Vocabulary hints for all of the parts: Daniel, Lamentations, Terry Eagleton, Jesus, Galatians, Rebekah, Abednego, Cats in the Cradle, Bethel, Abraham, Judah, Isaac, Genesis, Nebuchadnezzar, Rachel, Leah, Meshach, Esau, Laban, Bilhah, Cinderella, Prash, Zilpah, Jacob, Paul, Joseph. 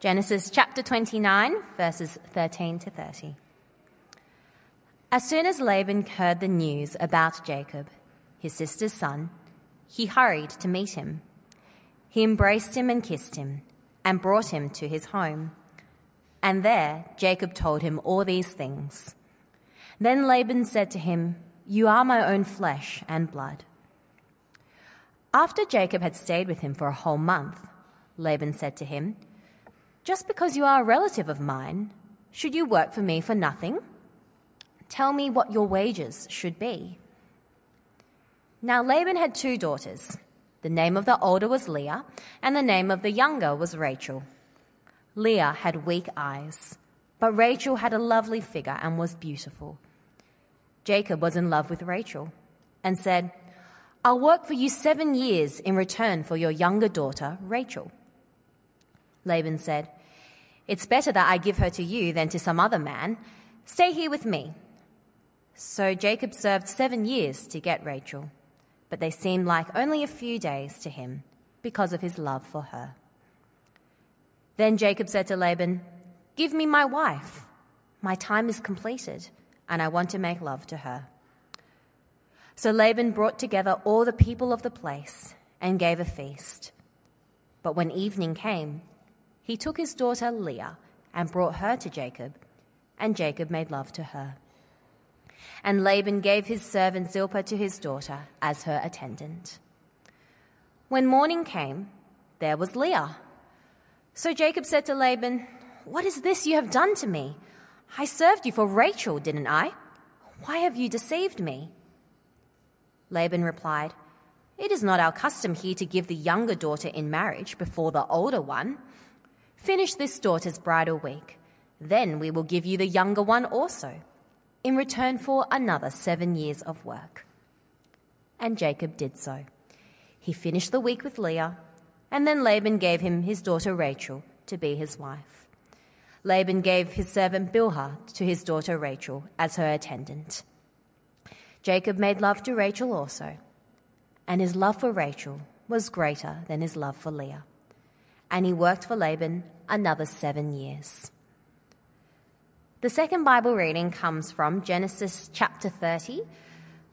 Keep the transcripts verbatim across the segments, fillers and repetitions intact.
Genesis chapter twenty-nine, verses thirteen to thirty. As soon as Laban heard the news about Jacob, his sister's son, he hurried to meet him. He embraced him and kissed him and brought him to his home. And there Jacob told him all these things. Then Laban said to him, "You are my own flesh and blood." After Jacob had stayed with him for a whole month, Laban said to him, "Just because you are a relative of mine, should you work for me for nothing? Tell me what your wages should be." Now Laban had two daughters. The name of the older was Leah, and the name of the younger was Rachel. Leah had weak eyes, but Rachel had a lovely figure and was beautiful. Jacob was in love with Rachel and said, "I'll work for you seven years in return for your younger daughter, Rachel." Laban said, "It's better that I give her to you than to some other man. Stay here with me." So Jacob served seven years to get Rachel, but they seemed like only a few days to him because of his love for her. Then Jacob said to Laban, "Give me my wife. My time is completed, and I want to make love to her." So Laban brought together all the people of the place and gave a feast. But when evening came, he took his daughter Leah and brought her to Jacob, and Jacob made love to her. And Laban gave his servant Zilpah to his daughter as her attendant. When morning came, there was Leah. So Jacob said to Laban, "What is this you have done to me? I served you for Rachel, didn't I? Why have you deceived me?" Laban replied, "It is not our custom here to give the younger daughter in marriage before the older one. Finish this daughter's bridal week. Then we will give you the younger one also, in return for another seven years of work." And Jacob did so. He finished the week with Leah, and then Laban gave him his daughter Rachel to be his wife. Laban gave his servant Bilhah to his daughter Rachel as her attendant. Jacob made love to Rachel also, and his love for Rachel was greater than his love for Leah. And he worked for Laban another seven years. The second Bible reading comes from Genesis chapter thirty,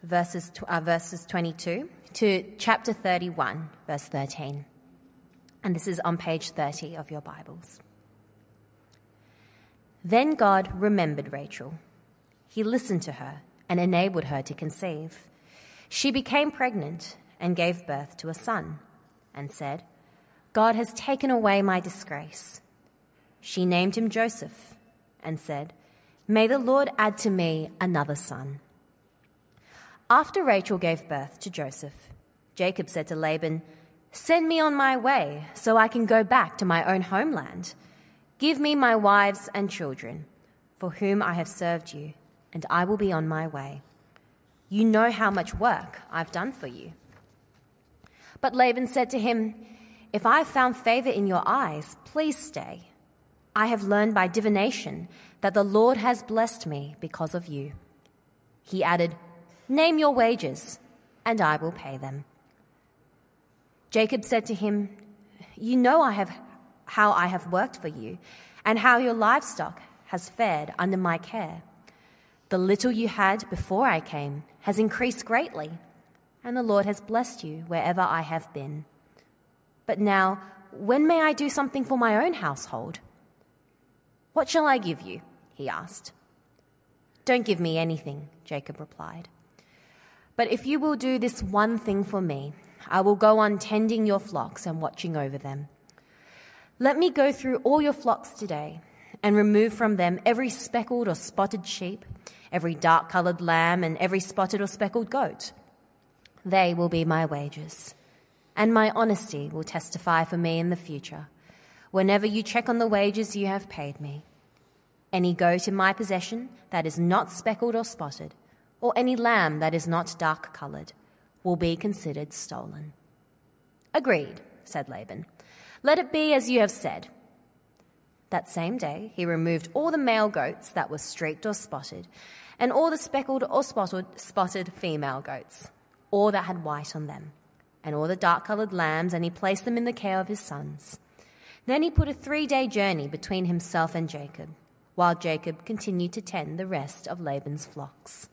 verses, uh, verses twenty-two, to chapter thirty-one, verse thirteen. And this is on page thirty of your Bibles. Then God remembered Rachel. He listened to her and enabled her to conceive. She became pregnant and gave birth to a son and said, "God has taken away my disgrace." She named him Joseph and said, "May the Lord add to me another son." After Rachel gave birth to Joseph, Jacob said to Laban, "Send me on my way so I can go back to my own homeland. Give me my wives and children, for whom I have served you, and I will be on my way. You know how much work I've done for you." But Laban said to him, "If I have found favor in your eyes, please stay. I have learned by divination that the Lord has blessed me because of you." He added, "Name your wages, and I will pay them." Jacob said to him, "You know I have how I have worked for you, and how your livestock has fared under my care. The little you had before I came has increased greatly, and the Lord has blessed you wherever I have been. But now, when may I do something for my own household? What shall I give you?" he asked. "Don't give me anything," Jacob replied. "But if you will do this one thing for me, I will go on tending your flocks and watching over them. Let me go through all your flocks today and remove from them every speckled or spotted sheep, every dark-coloured lamb, and every spotted or speckled goat. They will be my wages, and my honesty will testify for me in the future, whenever you check on the wages you have paid me. Any goat in my possession that is not speckled or spotted, or any lamb that is not dark-coloured, will be considered stolen." "Agreed," said Laban. "Let it be as you have said." That same day he removed all the male goats that were streaked or spotted, and all the speckled or spotted, spotted female goats, all that had white on them, and all the dark-coloured lambs, and he placed them in the care of his sons. Then he put a three-day journey between himself and Jacob, while Jacob continued to tend the rest of Laban's flocks.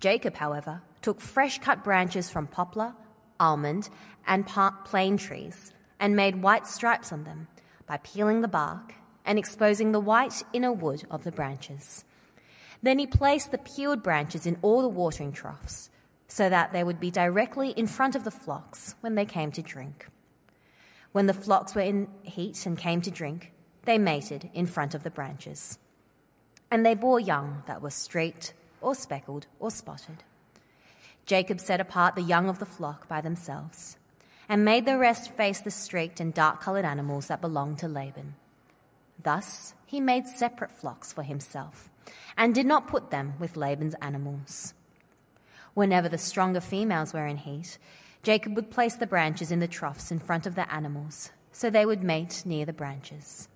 Jacob, however, took fresh-cut branches from poplar, almond, and plane trees, and made white stripes on them by peeling the bark and exposing the white inner wood of the branches. Then he placed the peeled branches in all the watering troughs, so that they would be directly in front of the flocks when they came to drink. When the flocks were in heat and came to drink, they mated in front of the branches. And they bore young that were streaked or speckled or spotted. Jacob set apart the young of the flock by themselves, and made the rest face the streaked and dark-coloured animals that belonged to Laban. Thus he made separate flocks for himself, and did not put them with Laban's animals. Whenever the stronger females were in heat, Jacob would place the branches in the troughs in front of the animals, so they would mate near the branches.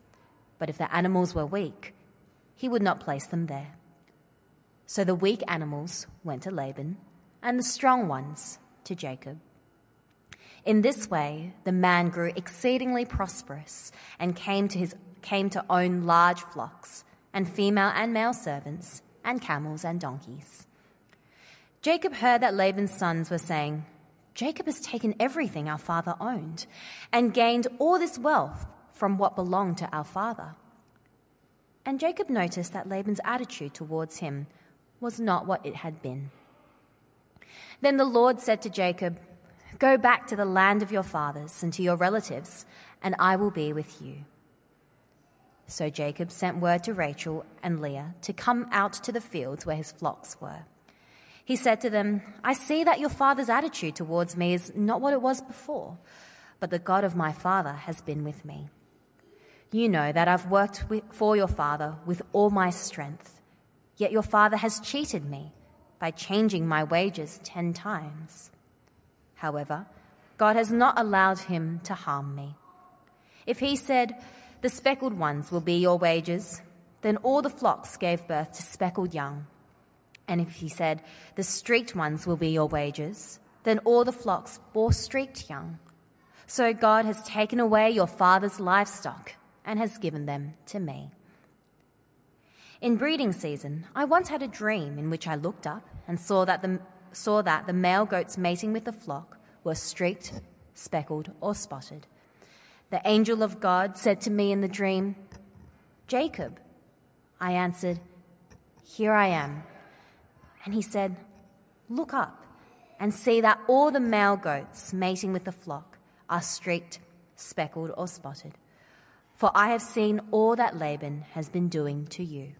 But if the animals were weak, he would not place them there. So the weak animals went to Laban, and the strong ones to Jacob. In this way, the man grew exceedingly prosperous and came to his came to own large flocks and female and male servants and camels and donkeys. Jacob heard that Laban's sons were saying, "Jacob has taken everything our father owned and gained all this wealth from what belonged to our father." And Jacob noticed that Laban's attitude towards him was not what it had been. Then the Lord said to Jacob, "Go back to the land of your fathers and to your relatives, and I will be with you." So Jacob sent word to Rachel and Leah to come out to the fields where his flocks were. He said to them, "I see that your father's attitude towards me is not what it was before, but the God of my father has been with me. You know that I've worked with, for your father with all my strength, yet your father has cheated me by changing my wages ten times. However, God has not allowed him to harm me. If he said, 'The speckled ones will be your wages,' then all the flocks gave birth to speckled young. And if he said, 'The streaked ones will be your wages,' then all the flocks bore streaked young. So God has taken away your father's livestock and has given them to me. In breeding season, I once had a dream in which I looked up and saw that the saw that the male goats mating with the flock were streaked, speckled, or spotted. The angel of God said to me in the dream, 'Jacob.' I answered, 'Here I am.' And he said, 'Look up and see that all the male goats mating with the flock are streaked, speckled, or spotted, for I have seen all that Laban has been doing to you.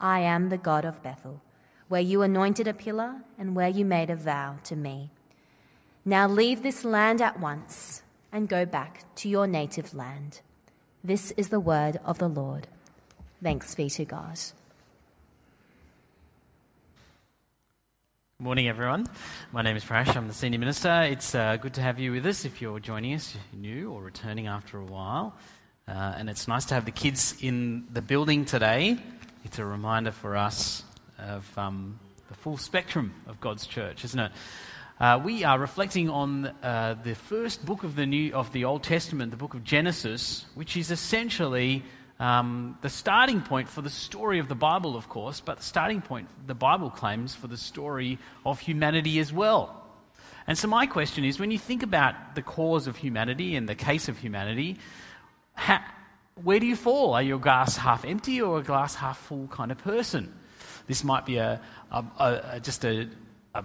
I am the God of Bethel, where you anointed a pillar and where you made a vow to me. Now leave this land at once and go back to your native land.' This is the word of the Lord. Thanks be to God." Good morning, everyone. My name is Prash. I'm the Senior Minister. It's uh, good to have you with us if you're joining us new or returning after a while. Uh, and it's nice to have the kids in the building today. It's a reminder for us of um, the full spectrum of God's church, isn't it? Uh, we are reflecting on uh, the first book of the New of the Old Testament, the book of Genesis, which is essentially um, the starting point for the story of the Bible, of course, but the starting point the Bible claims for the story of humanity as well. And so my question is, when you think about the cause of humanity and the case of humanity, ha- where do you fall? Are you a glass half empty or a glass half full kind of person? This might be a, a, a just a, a,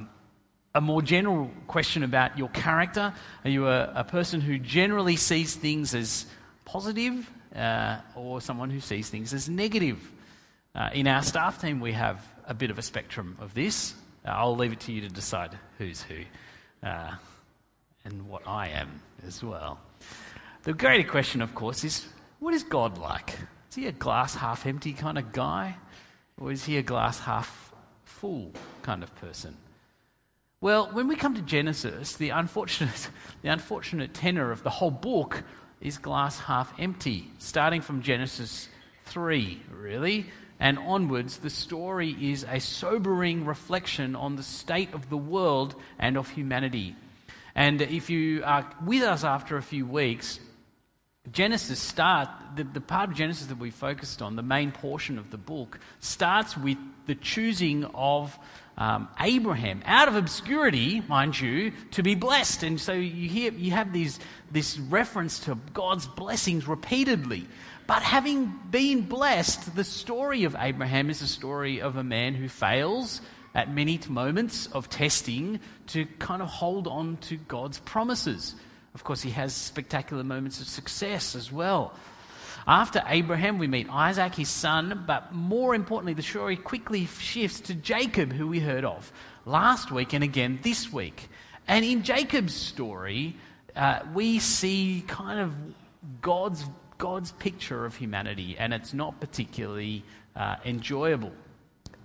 a more general question about your character. Are you a, a person who generally sees things as positive uh, or someone who sees things as negative? Uh, in our staff team, we have a bit of a spectrum of this. Uh, I'll leave it to you to decide who's who uh, and what I am as well. The greater question, of course, is what is God like? Is he a glass half empty kind of guy? Or is he a glass half full kind of person? Well, when we come to Genesis, the unfortunate, the unfortunate tenor of the whole book is glass half empty. Starting from Genesis three, really, and onwards, the story is a sobering reflection on the state of the world and of humanity. And if you are with us after a few weeks, Genesis start the, the part of Genesis that we focused on, the main portion of the book, starts with the choosing of um, Abraham out of obscurity, mind you, to be blessed. And so you hear you have these this reference to God's blessings repeatedly. But having been blessed, the story of Abraham is a story of a man who fails at many moments of testing to kind of hold on to God's promises. Of course, he has spectacular moments of success as well. After Abraham, we meet Isaac, his son, but more importantly, the story quickly shifts to Jacob, who we heard of last week and again this week. And in Jacob's story, uh, we see kind of God's God's picture of humanity, and it's not particularly uh, enjoyable.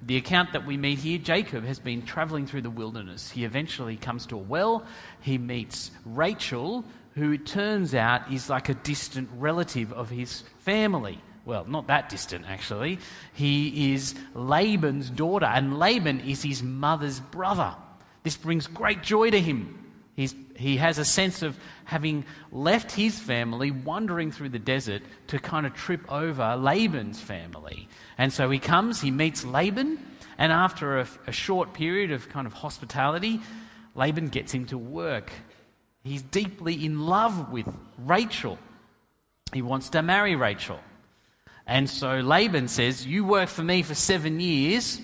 The account that we meet here, Jacob has been travelling through the wilderness. He eventually comes to a well. He meets Rachel, who it turns out is like a distant relative of his family. Well, not that distant, actually. He is Laban's daughter, and Laban is his mother's brother. This brings great joy to him. He's, he has a sense of having left his family, wandering through the desert to kind of trip over Laban's family. And so he comes, he meets Laban, and after a, a short period of kind of hospitality, Laban gets him to work. He's deeply in love with Rachel. He wants to marry Rachel. And so Laban says, "You work for me for seven years,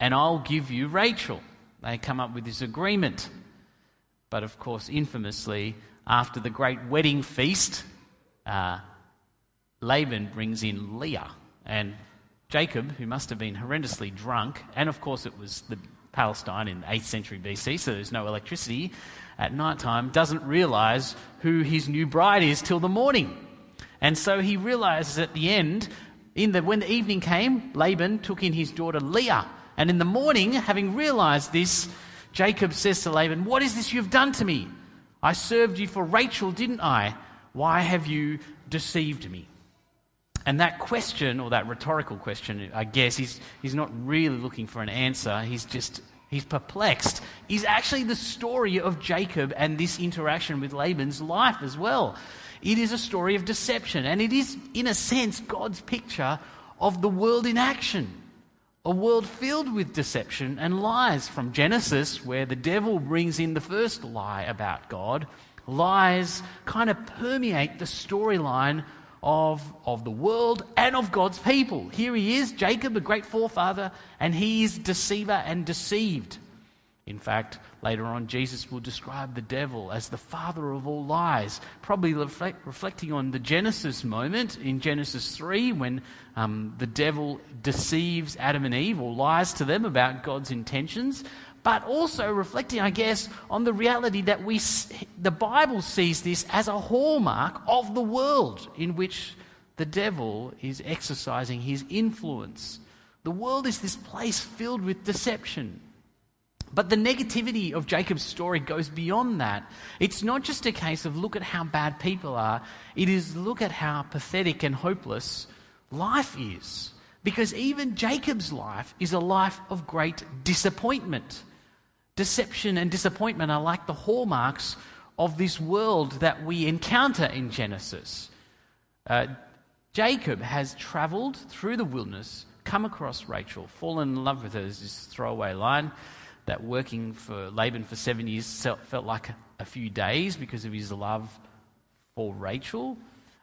and I'll give you Rachel." They come up with this agreement. But of course, infamously, after the great wedding feast, uh, Laban brings in Leah. And Jacob, who must have been horrendously drunk, and of course it was the Palestine in the eighth century B C, so there's no electricity at night time, doesn't realise who his new bride is till the morning. And so he realises at the end, in the, when the evening came, Laban took in his daughter Leah. And in the morning, having realised this, Jacob says to Laban, "What is this you've done to me? I served you for Rachel, didn't I? Why have you deceived me?" And that question, or that rhetorical question, I guess, he's, he's not really looking for an answer. He's just, he's perplexed. Is actually the story of Jacob and this interaction with Laban's life as well. It is a story of deception, and it is, in a sense, God's picture of the world in action. A world filled with deception and lies, from Genesis, where the devil brings in the first lie about God. Lies kind of permeate the storyline of, of the world and of God's people. Here he is, Jacob, a great forefather, and he is deceiver and deceived. In fact, later on, Jesus will describe the devil as the father of all lies, probably reflect, reflecting on the Genesis moment in Genesis three when um, the devil deceives Adam and Eve, or lies to them about God's intentions, but also reflecting, I guess, on the reality that we, the Bible sees this as a hallmark of the world in which the devil is exercising his influence. The world is this place filled with deception. But the negativity of Jacob's story goes beyond that. It's not just a case of look at how bad people are. It is look at how pathetic and hopeless life is. Because even Jacob's life is a life of great disappointment. Deception and disappointment are like the hallmarks of this world that we encounter in Genesis. Uh, Jacob has travelled through the wilderness, come across Rachel, fallen in love with her. There's this throwaway line that working for Laban for seven years felt like a few days because of his love for Rachel.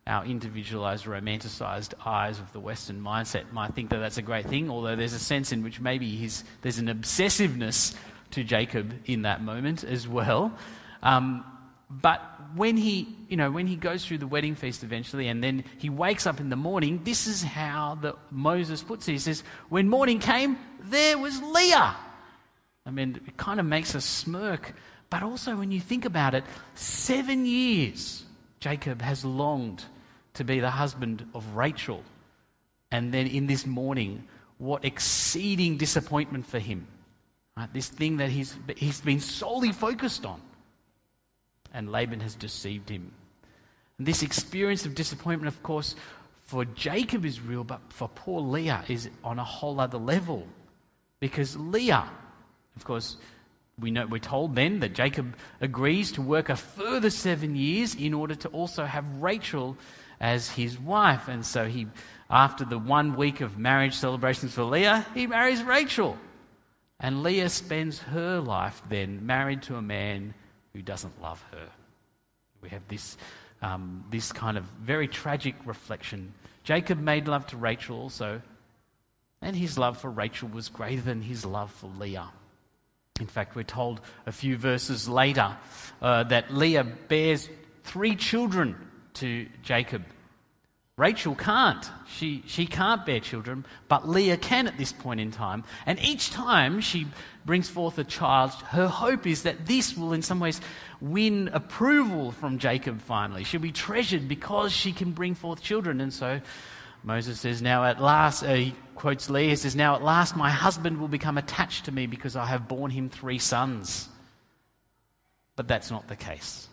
Our individualised, romanticised eyes of the Western mindset might think that that's a great thing, although there's a sense in which maybe his, there's an obsessiveness to Jacob in that moment as well. Um, but when he, you know, when he goes through the wedding feast eventually, and then he wakes up in the morning, this is how the, Moses puts it. He says, "When morning came, there was Leah." I mean, it kind of makes us smirk, but also when you think about it, seven years Jacob has longed to be the husband of Rachel. And then in this morning, what exceeding disappointment for him. Right? This thing that he's he's been solely focused on. And Laban has deceived him. And this experience of disappointment, of course, for Jacob is real, but for poor Leah is on a whole other level. Because Leah... Of course, we know, we're told then that Jacob agrees to work a further seven years in order to also have Rachel as his wife. And so he, after the one week of marriage celebrations for Leah, he marries Rachel. And Leah spends her life then married to a man who doesn't love her. We have this, um, this kind of very tragic reflection. Jacob made love to Rachel also, and his love for Rachel was greater than his love for Leah. In fact, we're told a few verses later uh, that Leah bears three children to Jacob. Rachel can't. She she can't bear children, but Leah can at this point in time. And each time she brings forth a child, her hope is that this will in some ways win approval from Jacob finally. She'll be treasured because she can bring forth children. And so Moses says, now at last, uh, he quotes Leah, says, now at last my husband will become attached to me because I have borne him three sons. But that's not the case.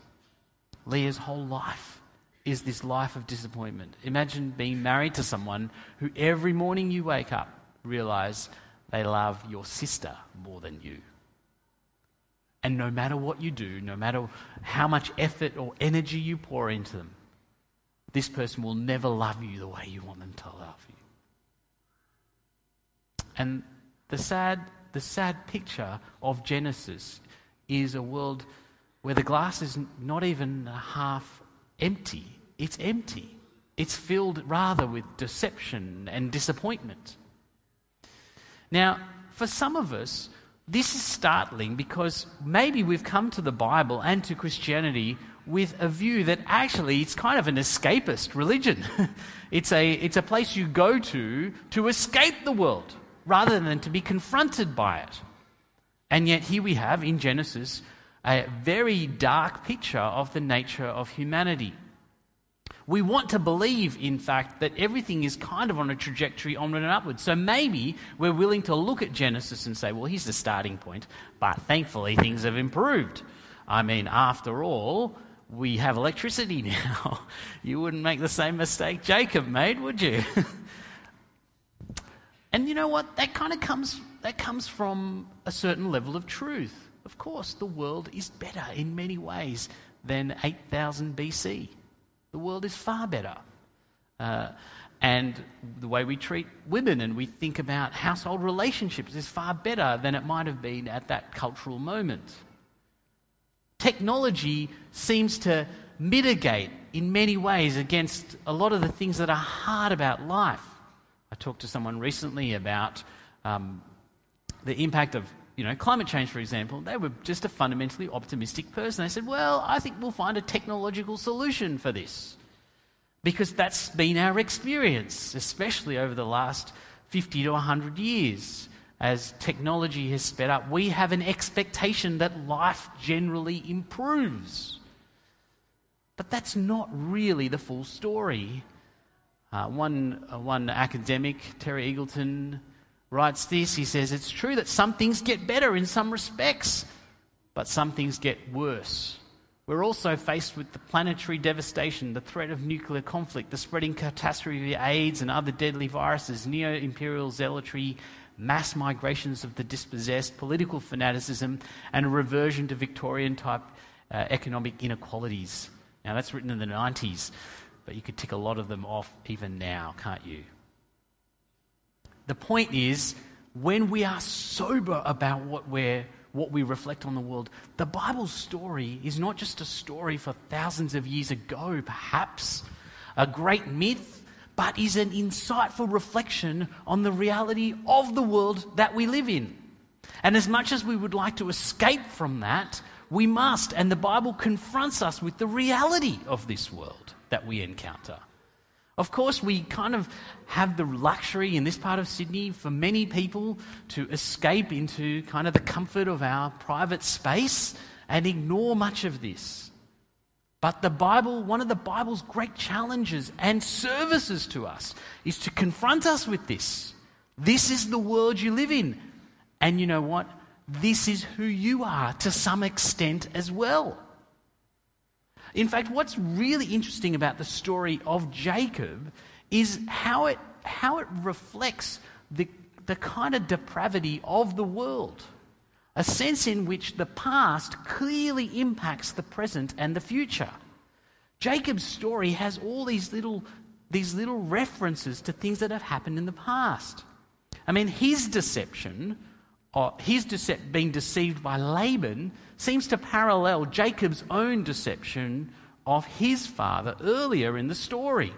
Leah's whole life is this life of disappointment. Imagine being married to someone who every morning you wake up realize they love your sister more than you. And no matter what you do, no matter how much effort or energy you pour into them, this person will never love you the way you want them to love you. And the sad, the sad picture of Genesis is a world where the glass is not even half empty, it's empty. It's filled rather with deception and disappointment. Now, for some of us, this is startling because maybe we've come to the Bible and to Christianity with a view that actually it's kind of an escapist religion. It's a, it's a place you go to to escape the world rather than to be confronted by it. And yet here we have in Genesis a very dark picture of the nature of humanity. We want to believe, in fact, that everything is kind of on a trajectory onward and upward. So maybe we're willing to look at Genesis and say, well, here's the starting point, but thankfully things have improved. I mean, after all, we have electricity now. You wouldn't make the same mistake Jacob made, would you? And you know what? That kind of comes, that comes from a certain level of truth. Of course, the world is better in many ways than eight thousand B C. The world is far better. Uh, and the way we treat women and we think about household relationships is far better than it might have been at that cultural moment. Technology seems to mitigate in many ways against a lot of the things that are hard about life. I talked to someone recently about um, the impact of You know, climate change, for example. They were just a fundamentally optimistic person. They said, well, I think we'll find a technological solution for this because that's been our experience, especially over the last fifty to one hundred years. As technology has sped up, we have an expectation that life generally improves. But that's not really the full story. Uh, one, uh, one academic, Terry Eagleton, writes this. He says, it's true that some things get better in some respects, but some things get worse. We're also faced with the planetary devastation, the threat of nuclear conflict, the spreading catastrophe of AIDS and other deadly viruses, neo-imperial zealotry, mass migrations of the dispossessed, political fanaticism, and a reversion to Victorian-type uh, economic inequalities. Now, that's written in the nineties, but you could tick a lot of them off even now, can't you? The point is, when we are sober about what we're, what we reflect on the world, the Bible's story is not just a story for thousands of years ago, perhaps, a great myth, but is an insightful reflection on the reality of the world that we live in. And as much as we would like to escape from that, we must, and the Bible confronts us with the reality of this world that we encounter. Of course, we kind of have the luxury in this part of Sydney for many people to escape into kind of the comfort of our private space and ignore much of this. But the Bible, one of the Bible's great challenges and services to us is to confront us with this. This is the world you live in. And you know what? This is who you are to some extent as well. In fact, what's really interesting about the story of Jacob is how it how it reflects the, the kind of depravity of the world, a sense in which the past clearly impacts the present and the future. Jacob's story has all these little, these little references to things that have happened in the past. I mean, his deception, or his decept, being deceived by Laban, seems to parallel Jacob's own deception of his father earlier in the story.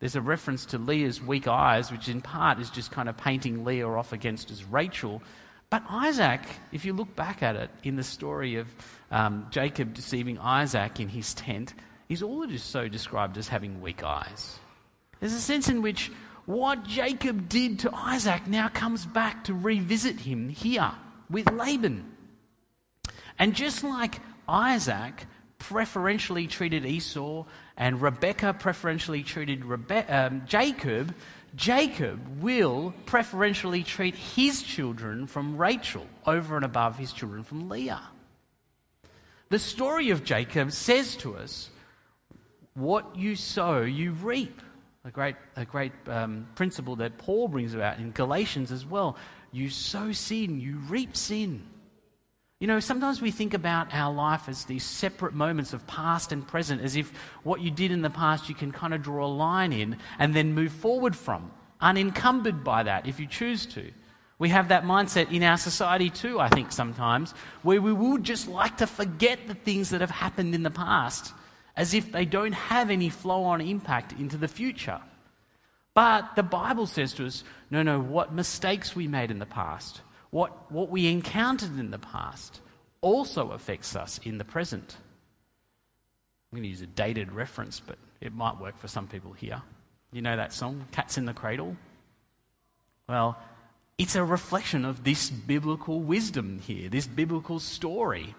There's a reference to Leah's weak eyes, which in part is just kind of painting Leah off against as Rachel. But Isaac, if you look back at it in the story of um, Jacob deceiving Isaac in his tent, he's also described as having weak eyes. There's a sense in which what Jacob did to Isaac now comes back to revisit him here with Laban. And just like Isaac preferentially treated Esau and Rebekah preferentially treated Rebe- um, Jacob, Jacob will preferentially treat his children from Rachel over and above his children from Leah. The story of Jacob says to us, what you sow, you reap. A great, a great um, principle that Paul brings about in Galatians as well. You sow sin, you reap sin. You know, sometimes we think about our life as these separate moments of past and present, as if what you did in the past you can kind of draw a line in and then move forward from, unencumbered by that if you choose to. We have that mindset in our society too, I think sometimes, where we would just like to forget the things that have happened in the past as if they don't have any flow-on impact into the future. But the Bible says to us, no, no, what mistakes we made in the past, What what we encountered in the past also affects us in the present. I'm going to use a dated reference, but it might work for some people here. You know that song, Cats in the Cradle? Well, it's a reflection of this biblical wisdom here, this biblical story.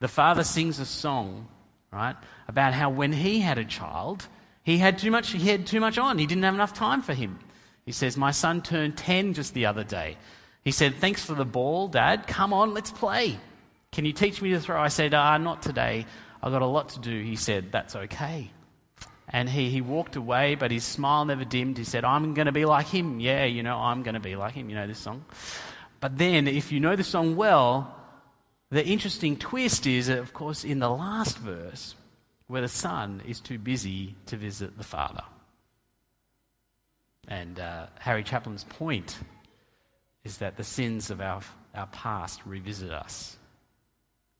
The father sings a song, right, about how when he had a child, he had too much, he had too much on. He didn't have enough time for him. He says, my son turned ten just the other day. He said, thanks for the ball, Dad. Come on, let's play. Can you teach me to throw? I said, ah, not today. I've got a lot to do. He said, that's okay. And he, he walked away, but his smile never dimmed. He said, I'm going to be like him. Yeah, you know, I'm going to be like him. You know this song. But then, if you know the song well, the interesting twist is, of course, in the last verse, where the son is too busy to visit the father. And uh, Harry Chaplin's point is that the sins of our our past revisit us.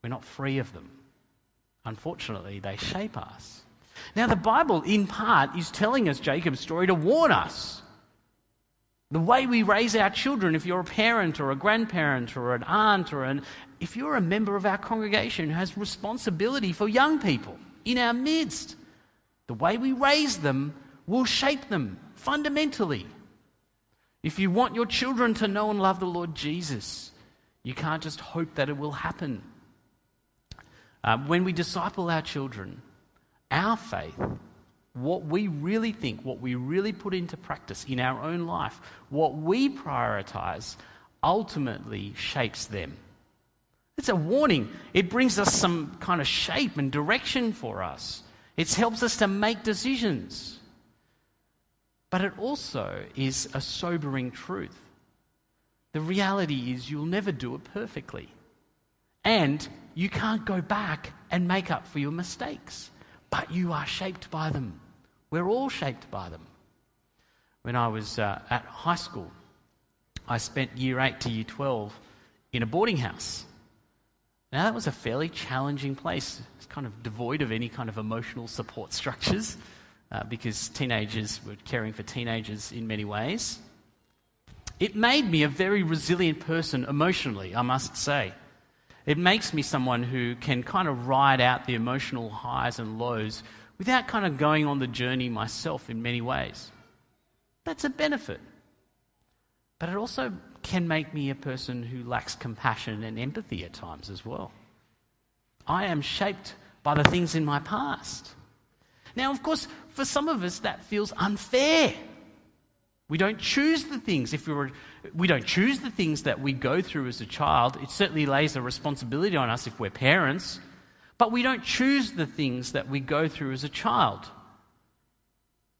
We're not free of them. Unfortunately, they shape us. Now, the Bible, in part, is telling us Jacob's story to warn us. The way we raise our children, if you're a parent or a grandparent or an aunt or an... if you're a member of our congregation who has responsibility for young people in our midst, the way we raise them will shape them fundamentally. If you want your children to know and love the Lord Jesus, you can't just hope that it will happen. Uh, when we disciple our children, our faith, what we really think, what we really put into practice in our own life, what we prioritize ultimately shapes them. It's a warning. It brings us some kind of shape and direction for us. It helps us to make decisions. But it also is a sobering truth. The reality is you'll never do it perfectly. And you can't go back and make up for your mistakes. But you are shaped by them. We're all shaped by them. When I was uh, at high school, I spent year eight to year twelve in a boarding house. Now that was a fairly challenging place. It's kind of devoid of any kind of emotional support structures. Uh, because teenagers were caring for teenagers in many ways. It made me a very resilient person emotionally, I must say. It makes me someone who can kind of ride out the emotional highs and lows without kind of going on the journey myself in many ways. That's a benefit. But it also can make me a person who lacks compassion and empathy at times as well. I am shaped by the things in my past. Now, of course, for some of us, that feels unfair. We don't choose the things. If we were, we don't choose the things that we go through as a child. It certainly lays a responsibility on us if we're parents. But we don't choose the things that we go through as a child.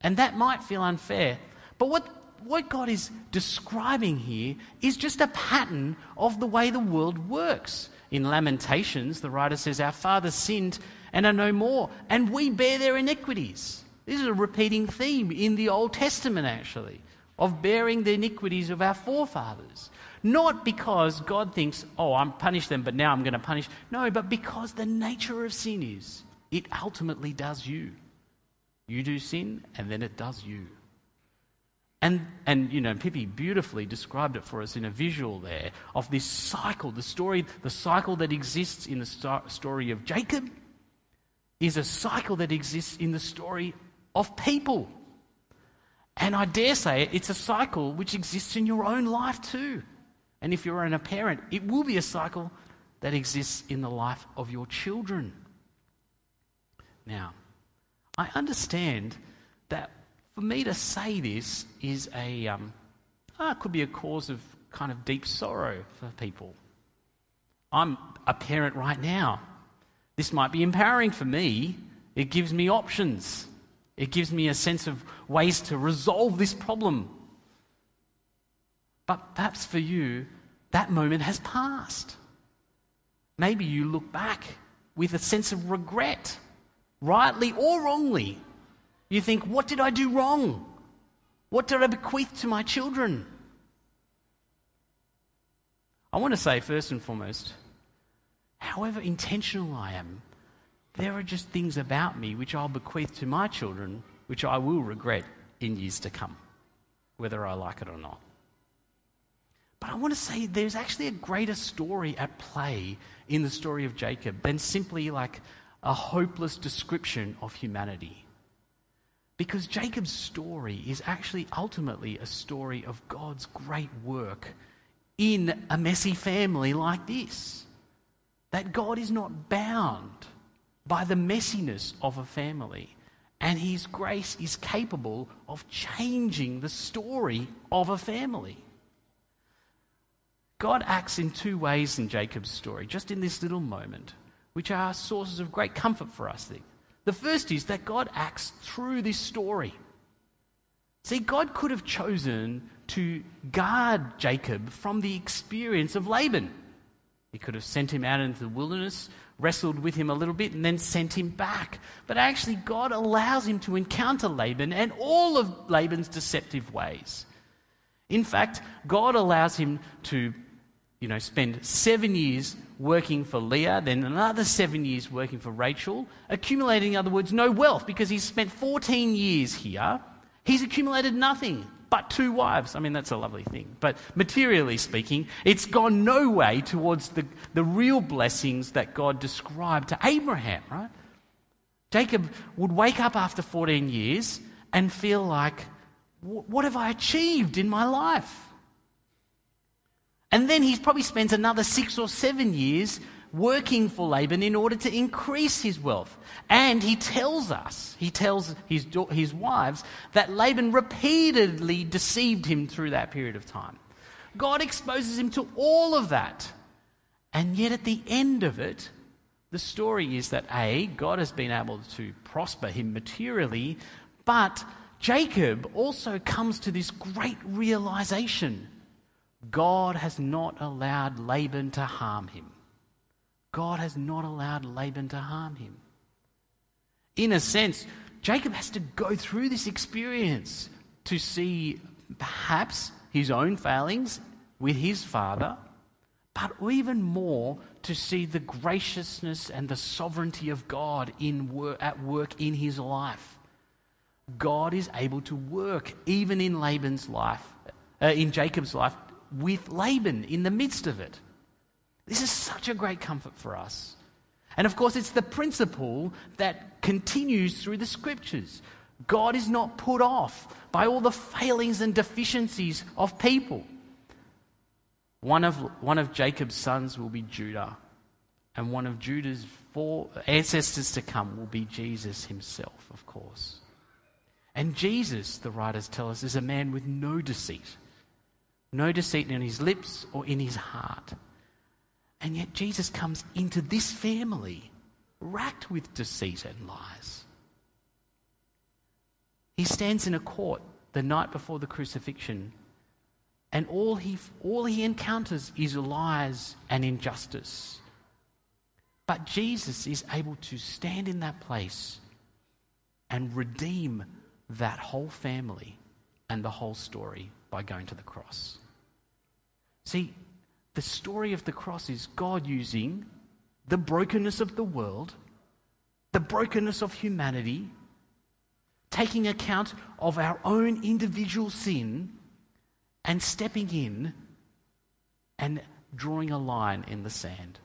And that might feel unfair. But what, what God is describing here is just a pattern of the way the world works. In Lamentations, the writer says, our father sinned and are no more, and we bear their iniquities. This is a repeating theme in the Old Testament, actually, of bearing the iniquities of our forefathers. Not because God thinks, oh, I'm punished them, but now I'm going to punish. No, but because the nature of sin is, it ultimately does you. You do sin, and then it does you. And, and you know, Pippi beautifully described it for us in a visual there of this cycle, the story, the cycle that exists in the st- story of Jacob is a cycle that exists in the story of people. And I dare say it's a cycle which exists in your own life too. And if you're a parent, it will be a cycle that exists in the life of your children. Now, I understand that for me to say this is a, um, ah, could be a cause of kind of deep sorrow for people. I'm a parent right now. This might be empowering for me. It gives me options. It gives me a sense of ways to resolve this problem. But perhaps for you, that moment has passed. Maybe you look back with a sense of regret, rightly or wrongly. You think, what did I do wrong? What did I bequeath to my children? I want to say first and foremost, however intentional I am, there are just things about me which I'll bequeath to my children which I will regret in years to come, whether I like it or not. But I want to say there's actually a greater story at play in the story of Jacob than simply like a hopeless description of humanity. Because Jacob's story is actually ultimately a story of God's great work in a messy family like this. That God is not bound by the messiness of a family, and his grace is capable of changing the story of a family. God acts in two ways in Jacob's story, just in this little moment, which are sources of great comfort for us. The first is that God acts through this story. See, God could have chosen to guard Jacob from the experience of Laban. He could have sent him out into the wilderness, wrestled with him a little bit, and then sent him back. But actually, God allows him to encounter Laban and all of Laban's deceptive ways. In fact, God allows him to You know, spend seven years working for Leah, then another seven years working for Rachel, accumulating, in other words, no wealth, because he's spent fourteen years here. He's accumulated nothing but two wives. I mean, that's a lovely thing. But materially speaking, it's gone no way towards the, the real blessings that God described to Abraham, right? Jacob would wake up after fourteen years and feel like, what have I achieved in my life? And then he probably spends another six or seven years working for Laban in order to increase his wealth. And he tells us, he tells his his wives, that Laban repeatedly deceived him through that period of time. God exposes him to all of that. And yet at the end of it, the story is that A, God has been able to prosper him materially, but Jacob also comes to this great realization. God has not allowed Laban to harm him. God has not allowed Laban to harm him. In a sense, Jacob has to go through this experience to see perhaps his own failings with his father, but even more to see the graciousness and the sovereignty of God in work, at work in his life. God is able to work even in Laban's life, uh, in Jacob's life, with Laban in the midst of it. This is such a great comfort for us. And of course, it's the principle that continues through the scriptures. God is not put off by all the failings and deficiencies of people. One of, one of Jacob's sons will be Judah, and one of Judah's four ancestors to come will be Jesus himself, of course. And Jesus, the writers tell us, is a man with no deceit. No deceit in his lips or in his heart. And yet Jesus comes into this family racked with deceit and lies. He stands in a court the night before the crucifixion, and all he all he encounters is lies and injustice. But Jesus is able to stand in that place and redeem that whole family and the whole story by going to the cross. See, the story of the cross is God using the brokenness of the world, the brokenness of humanity, taking account of our own individual sin and stepping in and drawing a line in the sand.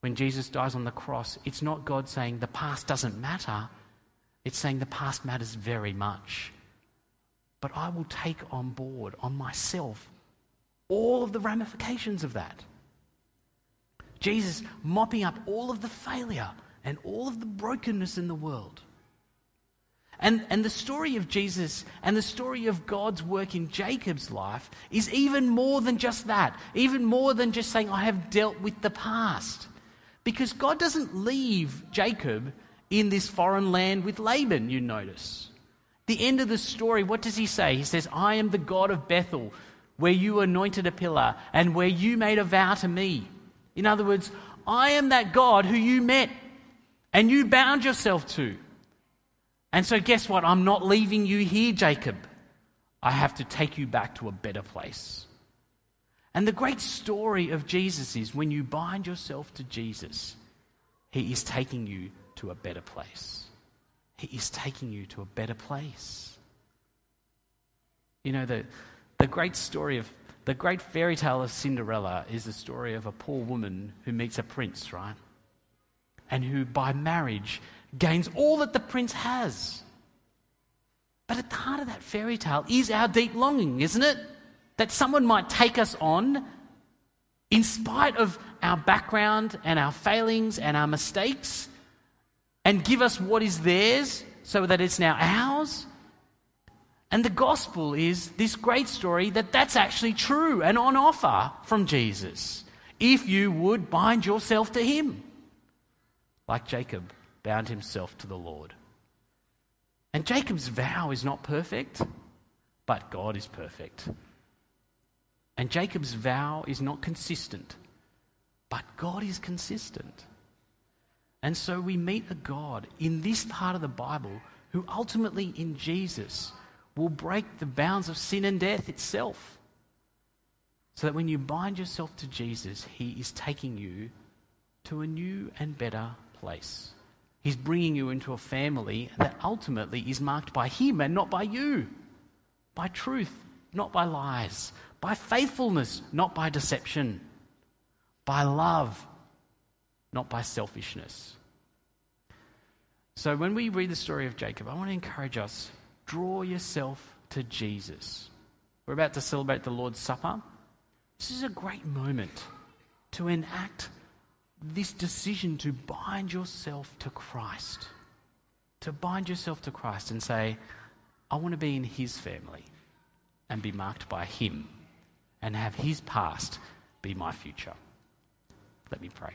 When Jesus dies on the cross, it's not God saying the past doesn't matter. It's saying the past matters very much. But I will take on board, on myself, all of the ramifications of that. Jesus mopping up all of the failure and all of the brokenness in the world. And, and the story of Jesus and the story of God's work in Jacob's life is even more than just that. Even more than just saying, I have dealt with the past. Because God doesn't leave Jacob in this foreign land with Laban, you notice. The end of the story, what does he say? He says, I am the God of Bethel, where you anointed a pillar and where you made a vow to me. In other words, I am that God who you met and you bound yourself to. And so guess what? I'm not leaving you here, Jacob. I have to take you back to a better place. And the great story of Jesus is when you bind yourself to Jesus, he is taking you to a better place. He is taking you to a better place. You know, the, the great story of, the great fairy tale of Cinderella is the story of a poor woman who meets a prince, right? And who by marriage gains all that the prince has. But at the heart of that fairy tale is our deep longing, isn't it? That someone might take us on in spite of our background and our failings and our mistakes and give us what is theirs so that it's now ours. And the gospel is this great story that that's actually true and on offer from Jesus if you would bind yourself to him. Like Jacob bound himself to the Lord. And Jacob's vow is not perfect, but God is perfect. And Jacob's vow is not consistent, but God is consistent. And so we meet a God in this part of the Bible who ultimately in Jesus will break the bounds of sin and death itself. So that when you bind yourself to Jesus, he is taking you to a new and better place. He's bringing you into a family that ultimately is marked by him and not by you. By truth, not by lies. By faithfulness, not by deception. By love, not by selfishness. So when we read the story of Jacob, I want to encourage us, draw yourself to Jesus. We're about to celebrate the Lord's Supper. This is a great moment to enact this decision to bind yourself to Christ. To bind yourself to Christ and say, I want to be in his family and be marked by him and have his past be my future. Let me pray.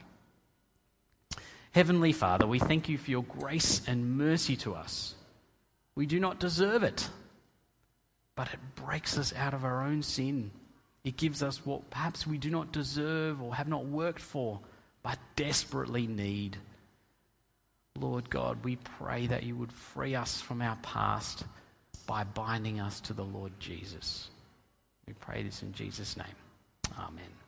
Heavenly Father, we thank you for your grace and mercy to us. We do not deserve it, but it breaks us out of our own sin. It gives us what perhaps we do not deserve or have not worked for, but desperately need. Lord God, we pray that you would free us from our past by binding us to the Lord Jesus. We pray this in Jesus' name. Amen.